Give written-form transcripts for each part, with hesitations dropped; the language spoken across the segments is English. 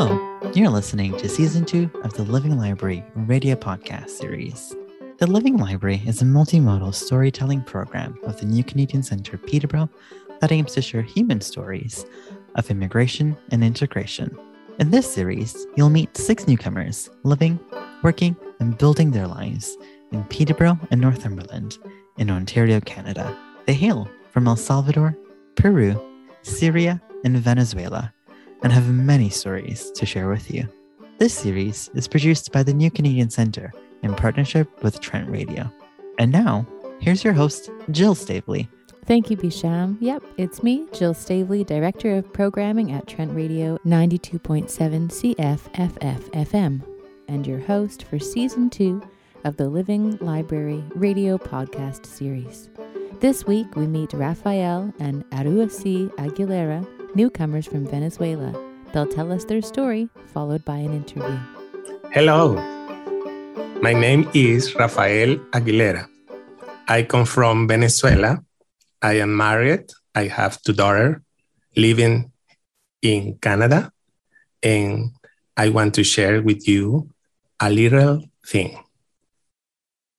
Hello, you're listening to Season 2 of the Living Library radio podcast series. The Living Library is a multimodal storytelling program of the New Canadian Center Peterborough that aims to share human stories of immigration and integration. In this series, you'll meet 6 newcomers living, working, and building their lives in Peterborough and Northumberland in Ontario, Canada. They hail from El Salvador, Peru, Syria, and Venezuela, and have many stories to share with you. This series is produced by the New Canadian Center in partnership with Trent Radio. And now, here's your host, Jill Stavely. Thank you, Bisham. Yep, it's me, Jill Stavely, Director of Programming at Trent Radio 92.7 CFFF FM, and your host for Season 2 of the Living Library Radio Podcast Series. This week, we meet Rafael and Aruasy Aguilera, newcomers from Venezuela. They'll tell us their story, followed by an interview. Hello, my name is Rafael Aguilera. I come from Venezuela. I am married. I have 2 daughters living in Canada, and I want to share with you a little thing.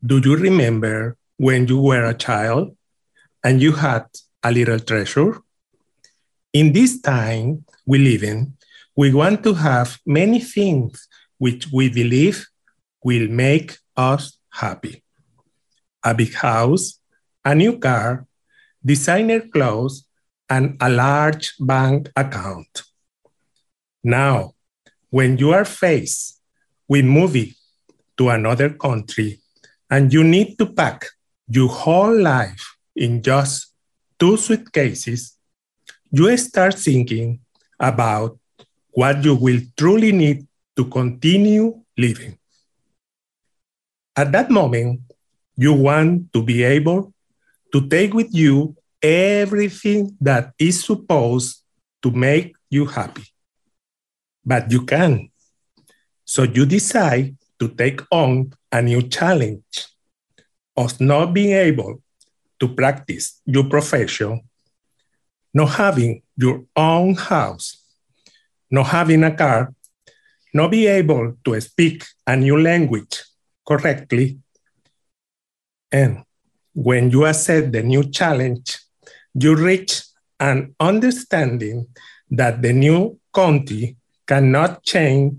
Do you remember when you were a child and you had a little treasure? In this time we live in, we want to have many things which we believe will make us happy. A big house, a new car, designer clothes, and a large bank account. Now, when you are faced with moving to another country and you need to pack your whole life in just 2 suitcases, you start thinking about what you will truly need to continue living. At that moment, you want to be able to take with you everything that is supposed to make you happy. But you can't. So you decide to take on a new challenge of not being able to practice your profession, not having your own house, not having a car, not be able to speak a new language correctly. And when you accept the new challenge, you reach an understanding that the new country cannot change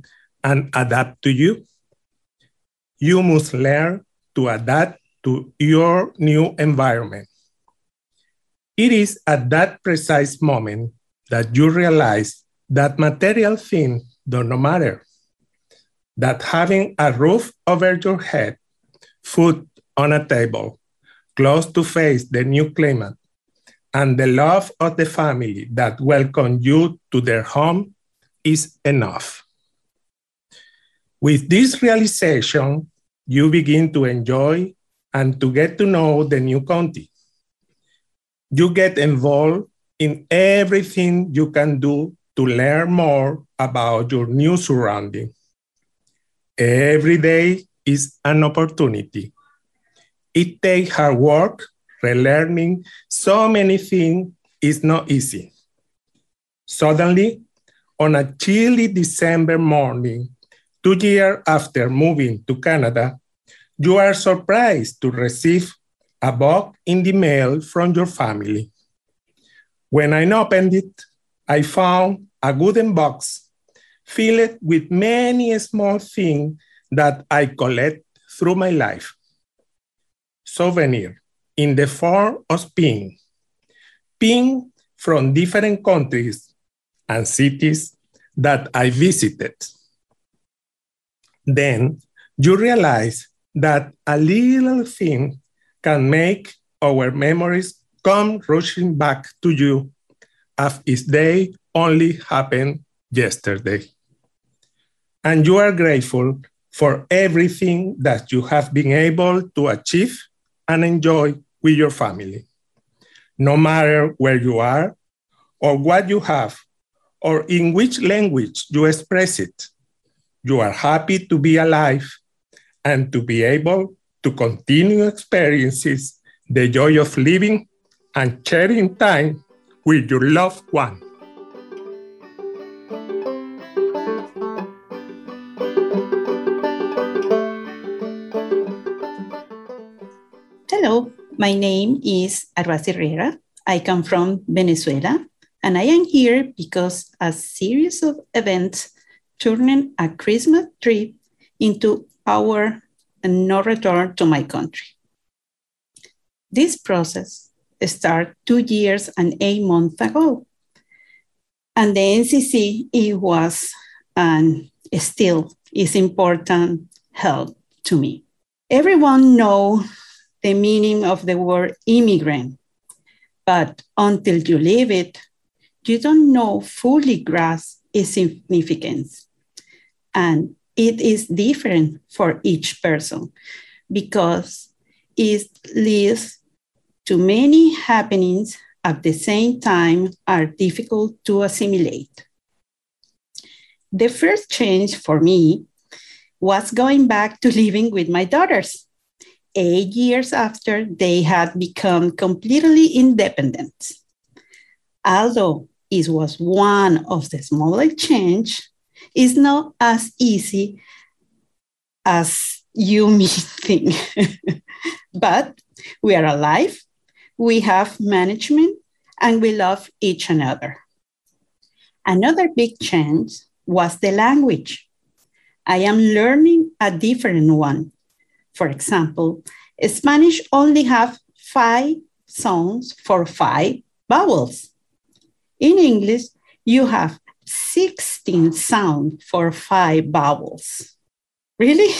and adapt to you. You must learn to adapt to your new environment. It is at that precise moment that you realize that material things do not matter, that having a roof over your head, food on a table, clothes to face the new climate, and the love of the family that welcomes you to their home is enough. With this realization, you begin to enjoy and to get to know the new country. You get involved in everything you can do to learn more about your new surrounding. Every day is an opportunity. It takes hard work, relearning so many things is not easy. Suddenly, on a chilly December morning, 2 years after moving to Canada, you are surprised to receive a box in the mail from your family. When I opened it, I found a wooden box filled with many small things that I collect through my life. Souvenir in the form of pin from different countries and cities that I visited. Then you realize that a little thing can make our memories come rushing back to you as if they only happened yesterday. And you are grateful for everything that you have been able to achieve and enjoy with your family. No matter where you are, or what you have, or in which language you express it, you are happy to be alive and to be able to continue experiences, the joy of living and sharing time with your loved one. My name is Aruasy Herrera. I come from Venezuela, and I am here because a series of events turning a Christmas trip into our no return to my country. This process started 2 years and 8 months ago. And the NCC, it was and still is important help to me. Everyone knows the meaning of the word immigrant, but until you live it, you don't know fully grasp its significance. And it is different for each person because it leads to many happenings at the same time are difficult to assimilate. The first change for me was going back to living with my daughters 8 years after they had become completely independent. Although it was one of the smaller changes, it's not as easy as you may think. But we are alive, we have management, and we love each another. Another big change was the language. I am learning a different one. For example, Spanish only have 5 sounds for 5 vowels. In English, you have 16 sounds for 5 vowels. Really?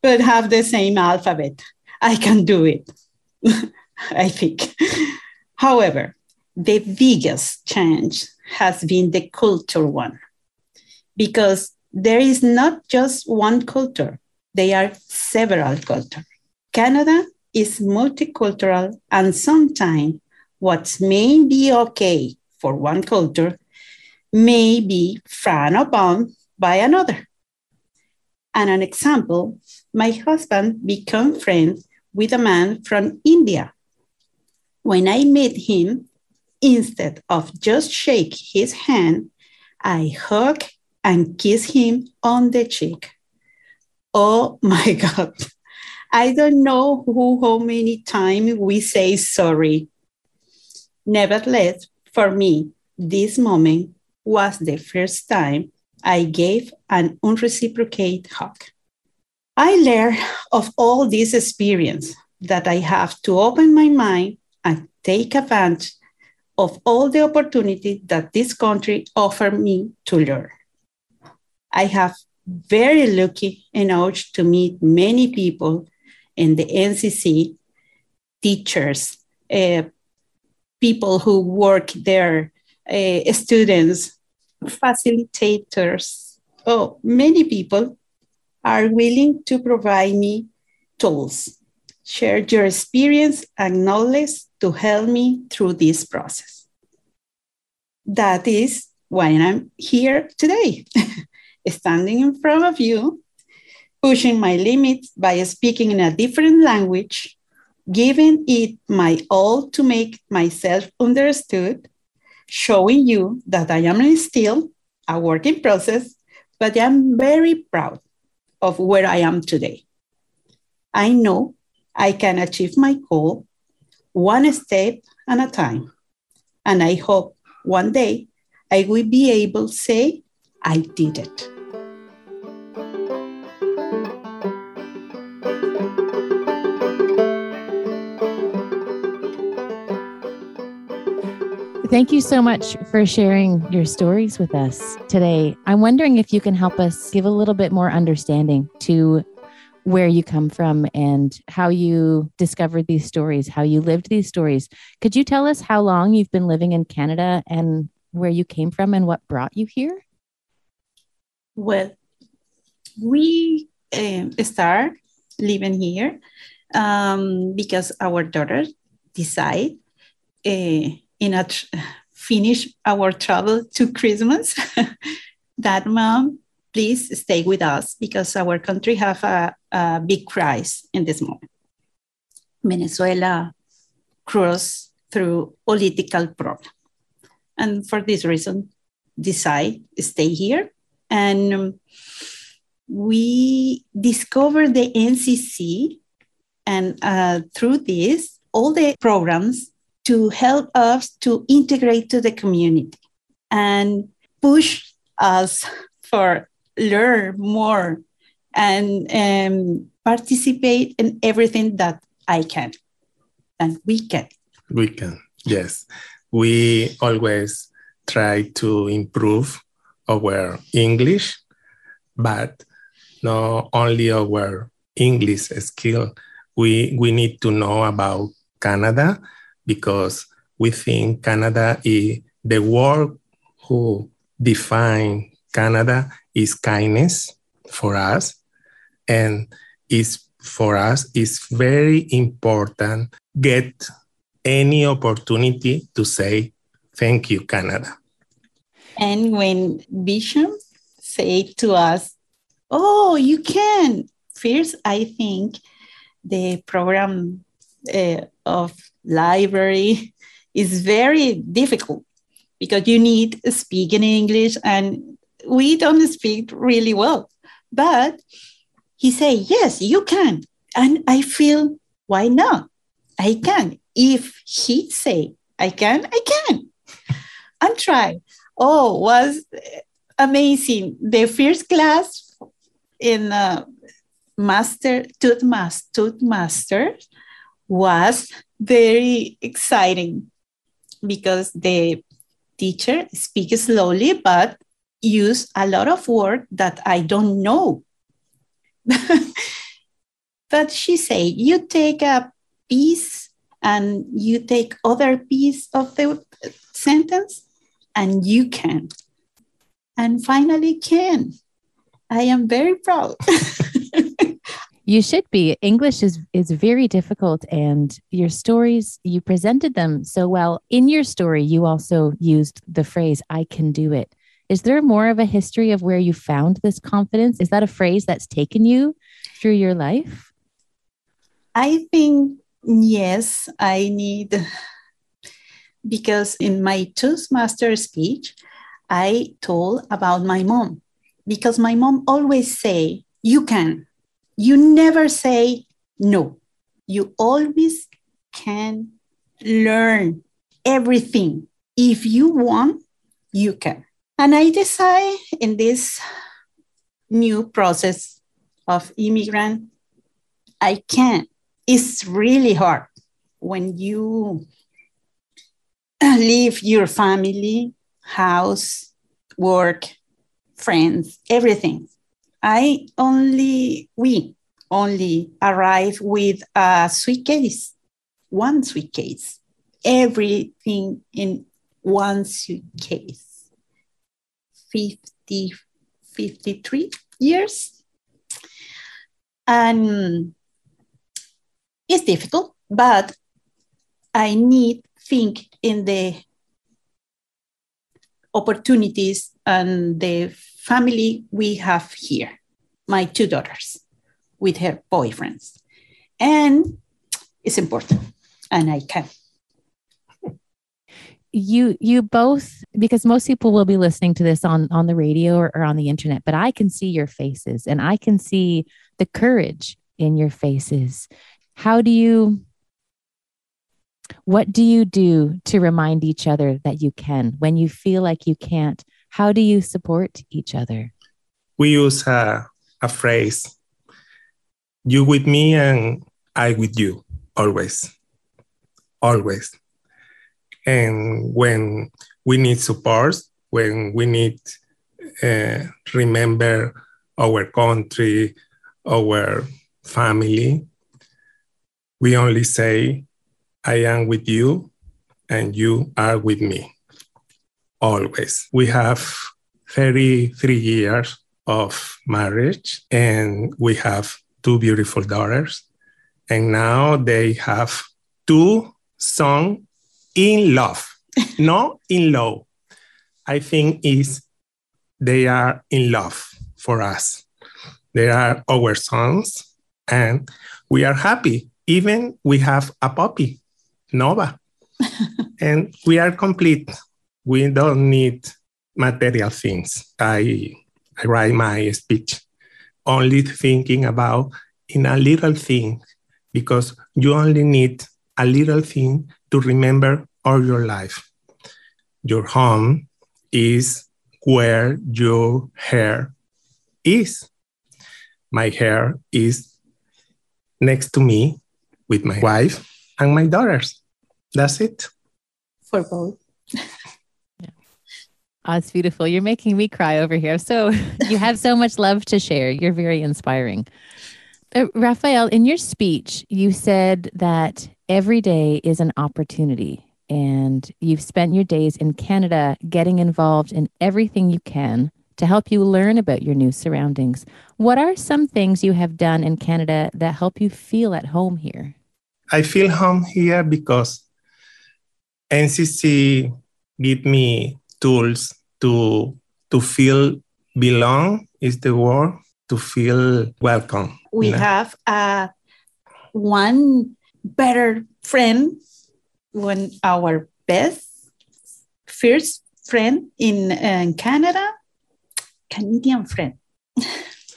But have the same alphabet. I can do it, I think. However, the biggest change has been the culture one, because there is not just one culture. There are several cultures. Canada is multicultural, and sometimes what may be okay for one culture may be frowned upon by another. And an example, my husband became friends with a man from India. When I met him, instead of just shake his hand, I hug and kiss him on the cheek. Oh my God. I don't know how many times we say sorry. Nevertheless, for me, this moment was the first time I gave an unreciprocated hug. I learned of all this experience that I have to open my mind and take advantage of all the opportunities that this country offered me to learn. I have very lucky enough to meet many people in the NCC, teachers, people who work there, students, facilitators. Oh, many people are willing to provide me tools, share your experience and knowledge to help me through this process. That is why I'm here today, standing in front of you, pushing my limits by speaking in a different language, giving it my all to make myself understood, showing you that I am still a work in process, but I am very proud of where I am today. I know I can achieve my goal one step at a time. And I hope one day I will be able to say, I did it. Thank you so much for sharing your stories with us today. I'm wondering if you can help us give a little bit more understanding to where you come from and how you discovered these stories, how you lived these stories. Could you tell us how long you've been living in Canada and where you came from and what brought you here? Well, we start living here because our daughter decided finish our travel to Christmas, that mom, please stay with us because our country have a big crisis in this moment. Venezuela crossed through political problem. And for this reason, decide to stay here. And we discovered the NCC and through this, all the programs to help us to integrate to the community and push us for learn more and participate in everything that I can and we can. We can, yes. We always try to improve our English, but not only our English skill. We need to know about Canada because we think Canada is the word who defines Canada is kindness for us, and is for us is very important get any opportunity to say thank you, Canada. And when Bisham said to us, oh, you can. First, I think the program of library is very difficult because you need to speak in English and we don't speak really well. But he said, yes, you can. And I feel, why not? I can. If he say, I can. I'm trying. Oh, was amazing. The first class in Toastmaster was very exciting because the teacher speaks slowly, but use a lot of words that I don't know. But she said, you take a piece and you take other piece of the sentence and you can. And finally can. I am very proud. You should be. English is very difficult, and your stories, you presented them so well. In your story, you also used the phrase, I can do it. Is there more of a history of where you found this confidence? Is that a phrase that's taken you through your life? I think, yes, I need, because in my Toastmaster speech, I told about my mom, because my mom always say, you can. You never say no. You always can learn everything. If you want, you can. And I decide in this new process of immigrant, I can. It's really hard when you leave your family, house, work, friends, everything. We only arrive with a suitcase, one suitcase, everything in one suitcase. 53 years. And it's difficult, but I need think in the opportunities and the family we have here. My two daughters with her boyfriends. And it's important, and I can. You both, because most people will be listening to this on the radio or on the internet, but I can see your faces and I can see the courage in your faces. What do you do to remind each other that you can? When you feel like you can't, how do you support each other? We use a phrase, you with me and I with you, always. And when we need support, when we need remember our country, our family, we only say, I am with you and you are with me, always. We have 33 years of marriage and we have two beautiful daughters. And now they have two sons in love, no in love. I think is they are in love for us. They are our sons and we are happy. Even we have a puppy, Nova, and we are complete. We don't need material things. I write my speech only thinking about in a little thing because you only need a little thing to remember all your life. Your home is where your hair is. My hair is next to me with my wife and my daughters. That's it. For both. Yeah. Oh, it's beautiful. You're making me cry over here. So you have so much love to share. You're very inspiring. Rafael, in your speech, you said that every day is an opportunity. And you've spent your days in Canada getting involved in everything you can to help you learn about your new surroundings. What are some things you have done in Canada that help you feel at home here? I feel home here because NCC gave me tools to feel belong is the word, to feel welcome. We have one better friend, one our best first friend in Canada, Canadian friend.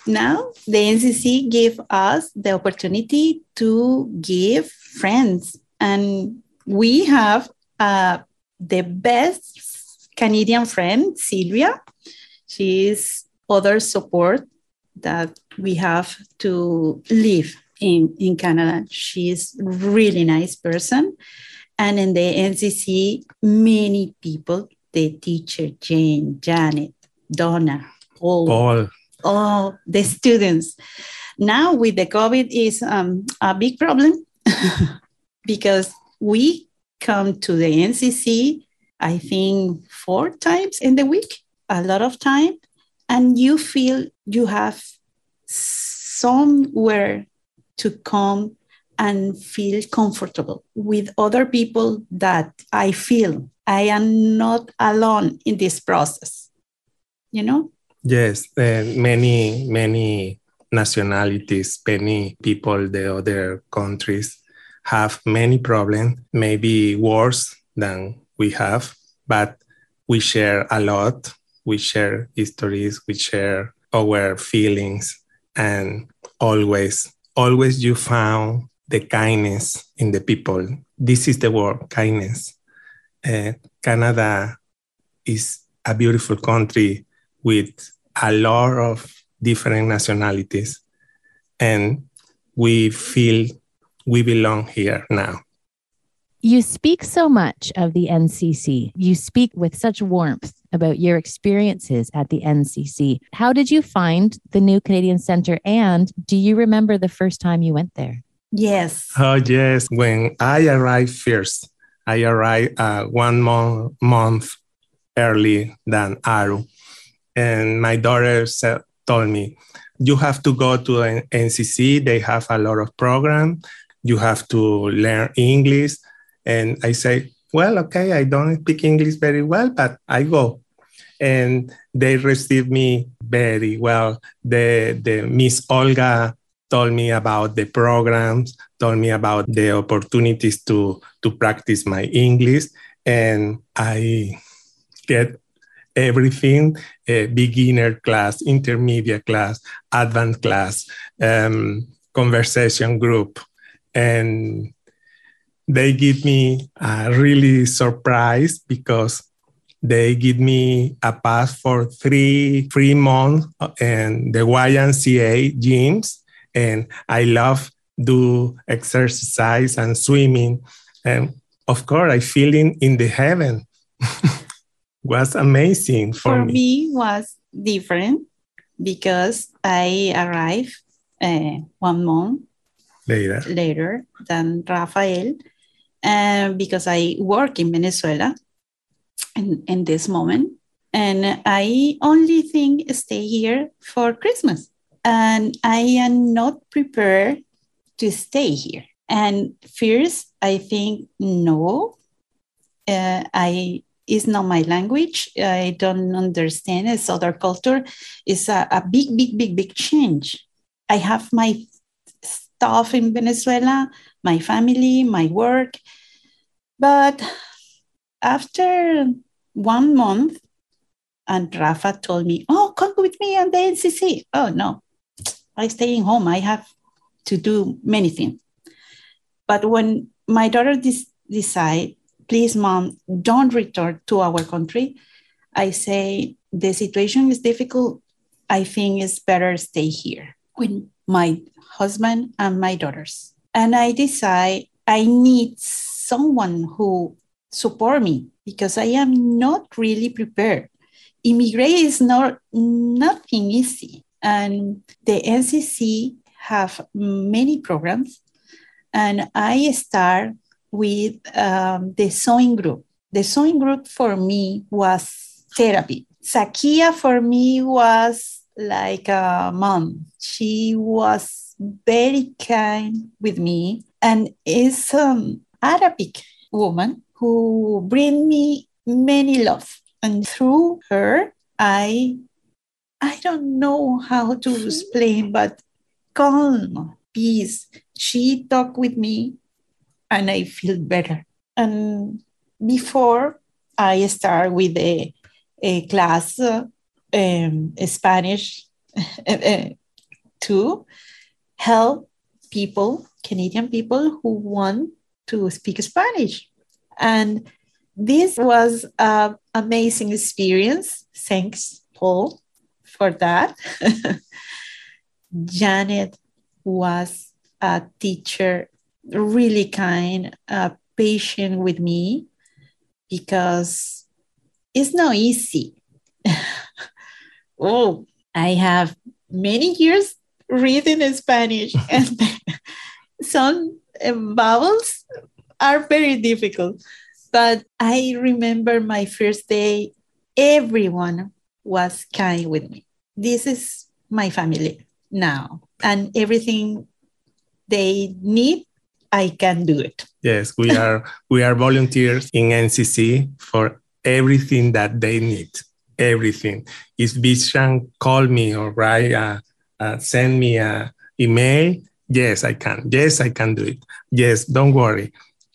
Now the NCC gave us the opportunity to give friends, and we have the best Canadian friend, Sylvia. She is other support that we have to live in Canada. She is really nice person. And in the NCC, many people, the teacher, Jane, Janet, Donna, Paul, all the students. Now with the COVID is a big problem because we come to the NCC, I think 4 times in the week, a lot of time. And you feel you have somewhere to come and feel comfortable with other people that I feel I am not alone in this process, you know? Yes, many nationalities, many people, the other countries have many problems, maybe worse than we have, but we share a lot. We share histories, we share our feelings, and always you found the kindness in the people. This is the word, kindness. Canada is a beautiful country with a lot of different nationalities. And we feel we belong here now. You speak so much of the NCC. You speak with such warmth about your experiences at the NCC. How did you find the New Canadian Center? And do you remember the first time you went there? Yes. Oh, yes. When I arrived first, I arrived 1 month early than Aru. And my daughter told me, you have to go to an NCC. They have a lot of programs. You have to learn English. And I say, well, okay, I don't speak English very well, but I go. And they received me very well. The Miss Olga told me about the programs, told me about the opportunities to practice my English. And I get everything, beginner class, intermediate class, advanced class, conversation group. And they give me a really surprise because they give me a pass for 3 months and the YMCA gyms. And I love do exercise and swimming. And of course, I feel in the heaven. Was amazing for me. For me, was different because I arrived 1 month later than Rafael because I work in Venezuela in this moment. And I only think stay here for Christmas. And I am not prepared to stay here. And first, I think, no, it's not my language. I don't understand. It's other culture. It's a big change. I have my stuff in Venezuela, my family, my work. But after 1 month, and Rafa told me, oh, come with me and the NCC. Oh, no. I stay in home. I have to do many things. But when my daughter decide, please, Mom, don't return to our country, I say, the situation is difficult. I think it's better stay here with my husband and my daughters. And I decide I need someone who support me because I am not really prepared. Immigrate is nothing easy. And the NCC have many programs. And I start with the sewing group. The sewing group for me was therapy. Zakia for me was like a mom. She was very kind with me and is an Arabic woman who bring me many love. And through her, I don't know how to explain, but calm, peace. She talked with me and I feel better. And before I start with a class, Spanish to help people, Canadian people who want to speak Spanish. And this was an amazing experience. Thanks, Paul, for that. Janet was a teacher, really kind, patient with me because it's not easy. Oh, I have many years reading Spanish and some vowels are very difficult. But I remember my first day, everyone was kind with me. This is my family now. And everything they need, I can do it. Yes, we are volunteers in NCC for everything that they need. Everything. If Bisham call me or write, send me an email, yes, I can. Yes, I can do it. Yes, don't worry.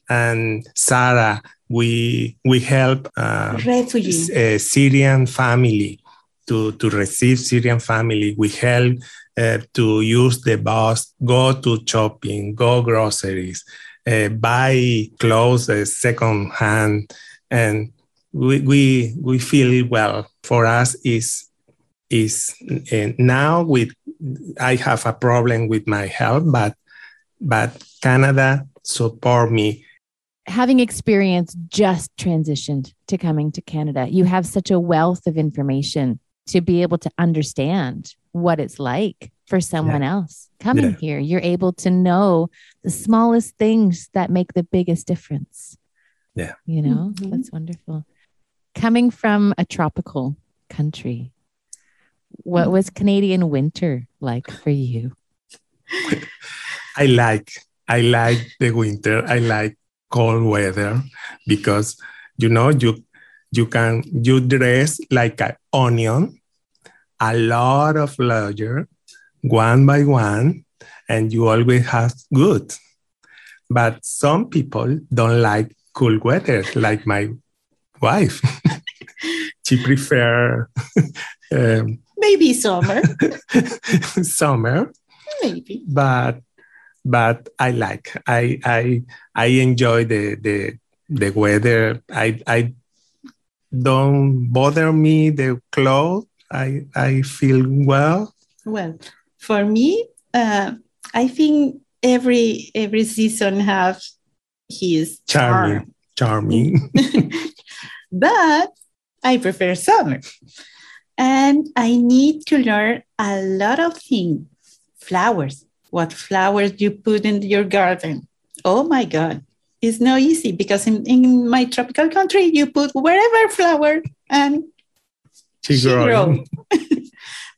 And Sarah, we help refugees, Syrian family to receive Syrian family. We help to use the bus, go to shopping, go groceries, buy clothes second hand, and we feel well. For us is now with I have a problem with my health, but Canada support me. Having experienced just transitioned to coming to Canada, you have such a wealth of information to be able to understand what it's like for someone else coming here. You're able to know the smallest things that make the biggest difference. Yeah. You know, that's wonderful. Coming from a tropical country, what was Canadian winter like for you? I like the winter. I like cold weather because, you know, you dress like an onion, a lot of layer, one by one, and you always have good. But some people don't like cool weather, like my wife. She prefers maybe summer. Summer. Maybe. But I like. I enjoy the weather. I don't bother me the clothes. I feel well. Well, for me, I think every season have his charming. But I prefer summer, and I need to learn a lot of things. Flowers. What flowers you put in your garden. Oh my God, it's not easy because in my tropical country, you put wherever flower and she grows.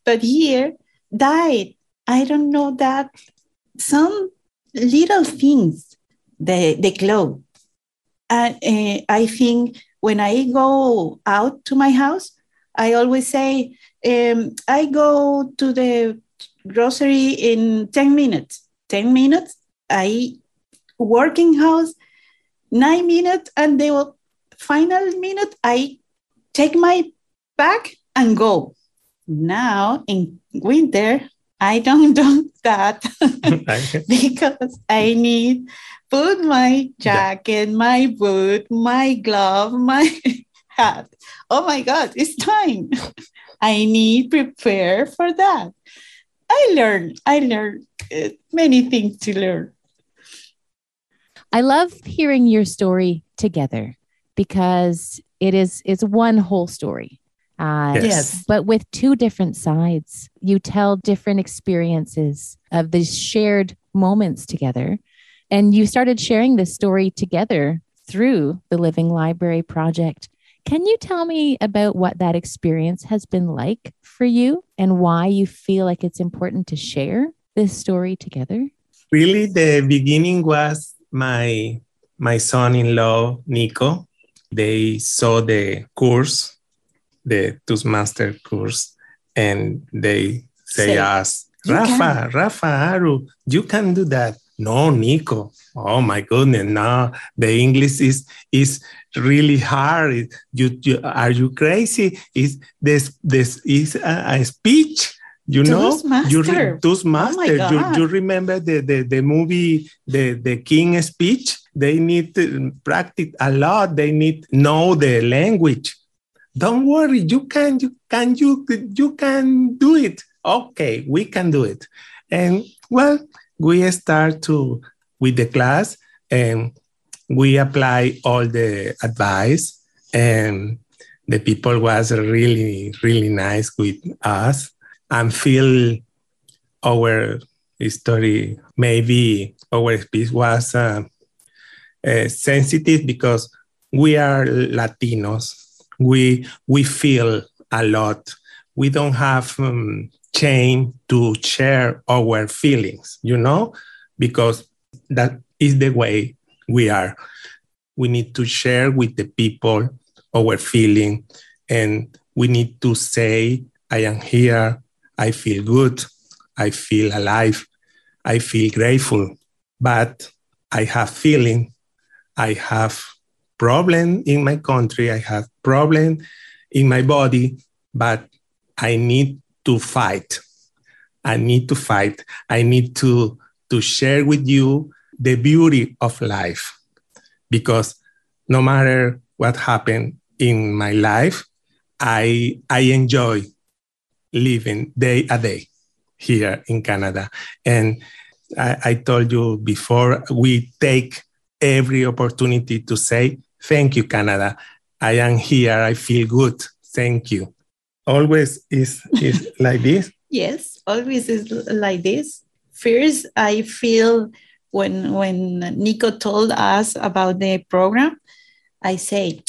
But here, died. I don't know that. Some little things, they glow. And I think when I go out to my house, I always say, I go to the grocery in 10 minutes. 10 minutes, I work in house, 9 minutes, and they will final minute, I take my bag and go. Now, in winter, I don't do that because I need put my jacket, my boot, my glove, my hat. Oh my God, it's time. I need prepare for that. I learned many things to learn. I love hearing your story together because it's one whole story. Yes. But with two different sides, you tell different experiences of these shared moments together. And you started sharing this story together through the Living Library project. Can you tell me about what that experience has been like for you and why you feel like it's important to share this story together? Really, the beginning was my son-in-law, Nico. They saw the course, the Toastmaster course, and they say us, Rafa, Aru, you can do that. No, Nico. Oh my goodness! No, the English is really hard. You are you crazy? Is this is a speech? You know, Toastmaster. Oh you remember the movie the King's Speech? They need to practice a lot. They need know the language. Don't worry, you can do it. Okay, we can do it. And well, we start with the class and we apply all the advice and the people was really, really nice with us and feel our story. Maybe our speech was sensitive because we are Latinos. We feel a lot. We don't have shame to share our feelings, you know, because that is the way we are. We need to share with the people our feeling, and we need to say, I am here, I feel good, I feel alive, I feel grateful, but I have feeling, I have problem in my country, I have problem in my body, but I need to fight. I need to share with you the beauty of life, because no matter what happened in my life, I enjoy living day a day here in Canada. And I told you before, we take every opportunity to say, thank you, Canada. I am here. I feel good. Thank you. Always is like this? Yes, always is like this. First, I feel when Nico told us about the program, I say,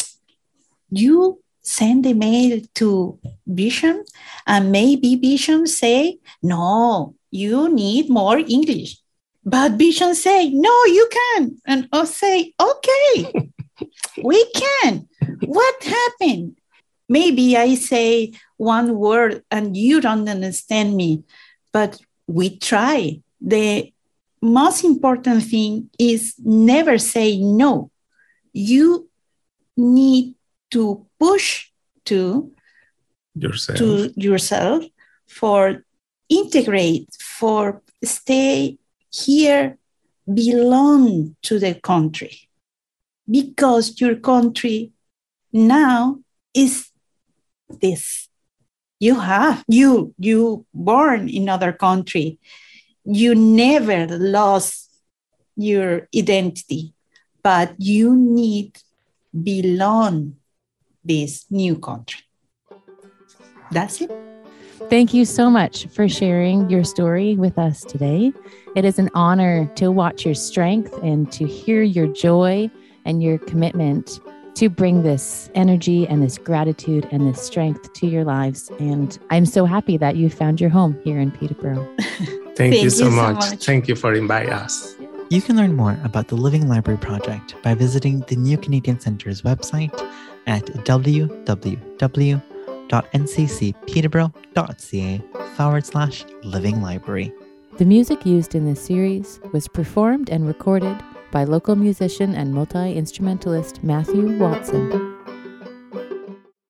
you send the mail to Bisham and maybe Bisham say, no, you need more English. But Bisham say, no, you can. And I say, okay, we can. What happened? Maybe I say one word and you don't understand me, but we try. The most important thing is never say no. You need to push to yourself for integrate, for stay here, belong to the country, because your country now is this. You born in other country. You never lost your identity, but you need belong this new country. That's it. Thank you so much for sharing your story with us today. It is an honor to watch your strength and to hear your joy and your commitment to bring this energy and this gratitude and this strength to your lives. And I'm so happy that you found your home here in Peterborough. Thank you so much. Thank you for inviting us. You can learn more about the Living Library Project by visiting the New Canadian Center's website at www.nccpeterborough.ca/Living Library. The music used in this series was performed and recorded by local musician and multi-instrumentalist Matthew Watson.